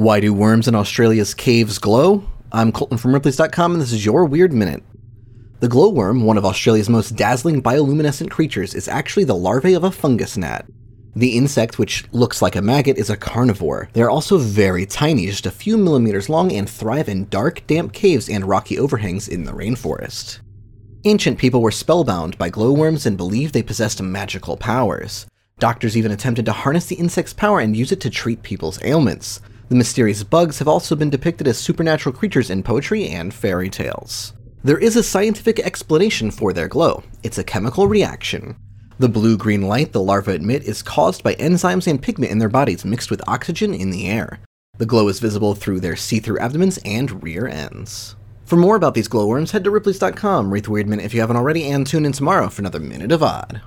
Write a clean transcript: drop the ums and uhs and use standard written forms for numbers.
Why do worms in Australia's caves glow? I'm Colton from Ripley's.com, and this is your Weird Minute. The glowworm, one of Australia's most dazzling bioluminescent creatures, is actually the larvae of a fungus gnat. The insect, which looks like a maggot, is a carnivore. They are also very tiny, just a few millimeters long, and thrive in dark, damp caves and rocky overhangs in the rainforest. Ancient people were spellbound by glowworms and believed they possessed magical powers. Doctors even attempted to harness the insect's power and use it to treat people's ailments. The mysterious bugs have also been depicted as supernatural creatures in poetry and fairy tales. There is a scientific explanation for their glow. It's a chemical reaction. The blue-green light the larvae emit is caused by enzymes and pigment in their bodies mixed with oxygen in the air. The glow is visible through their see-through abdomens and rear ends. For more about these glowworms, head to Ripley's.com, Wreath Weirdman if you haven't already, and tune in tomorrow for another Minute of Odd.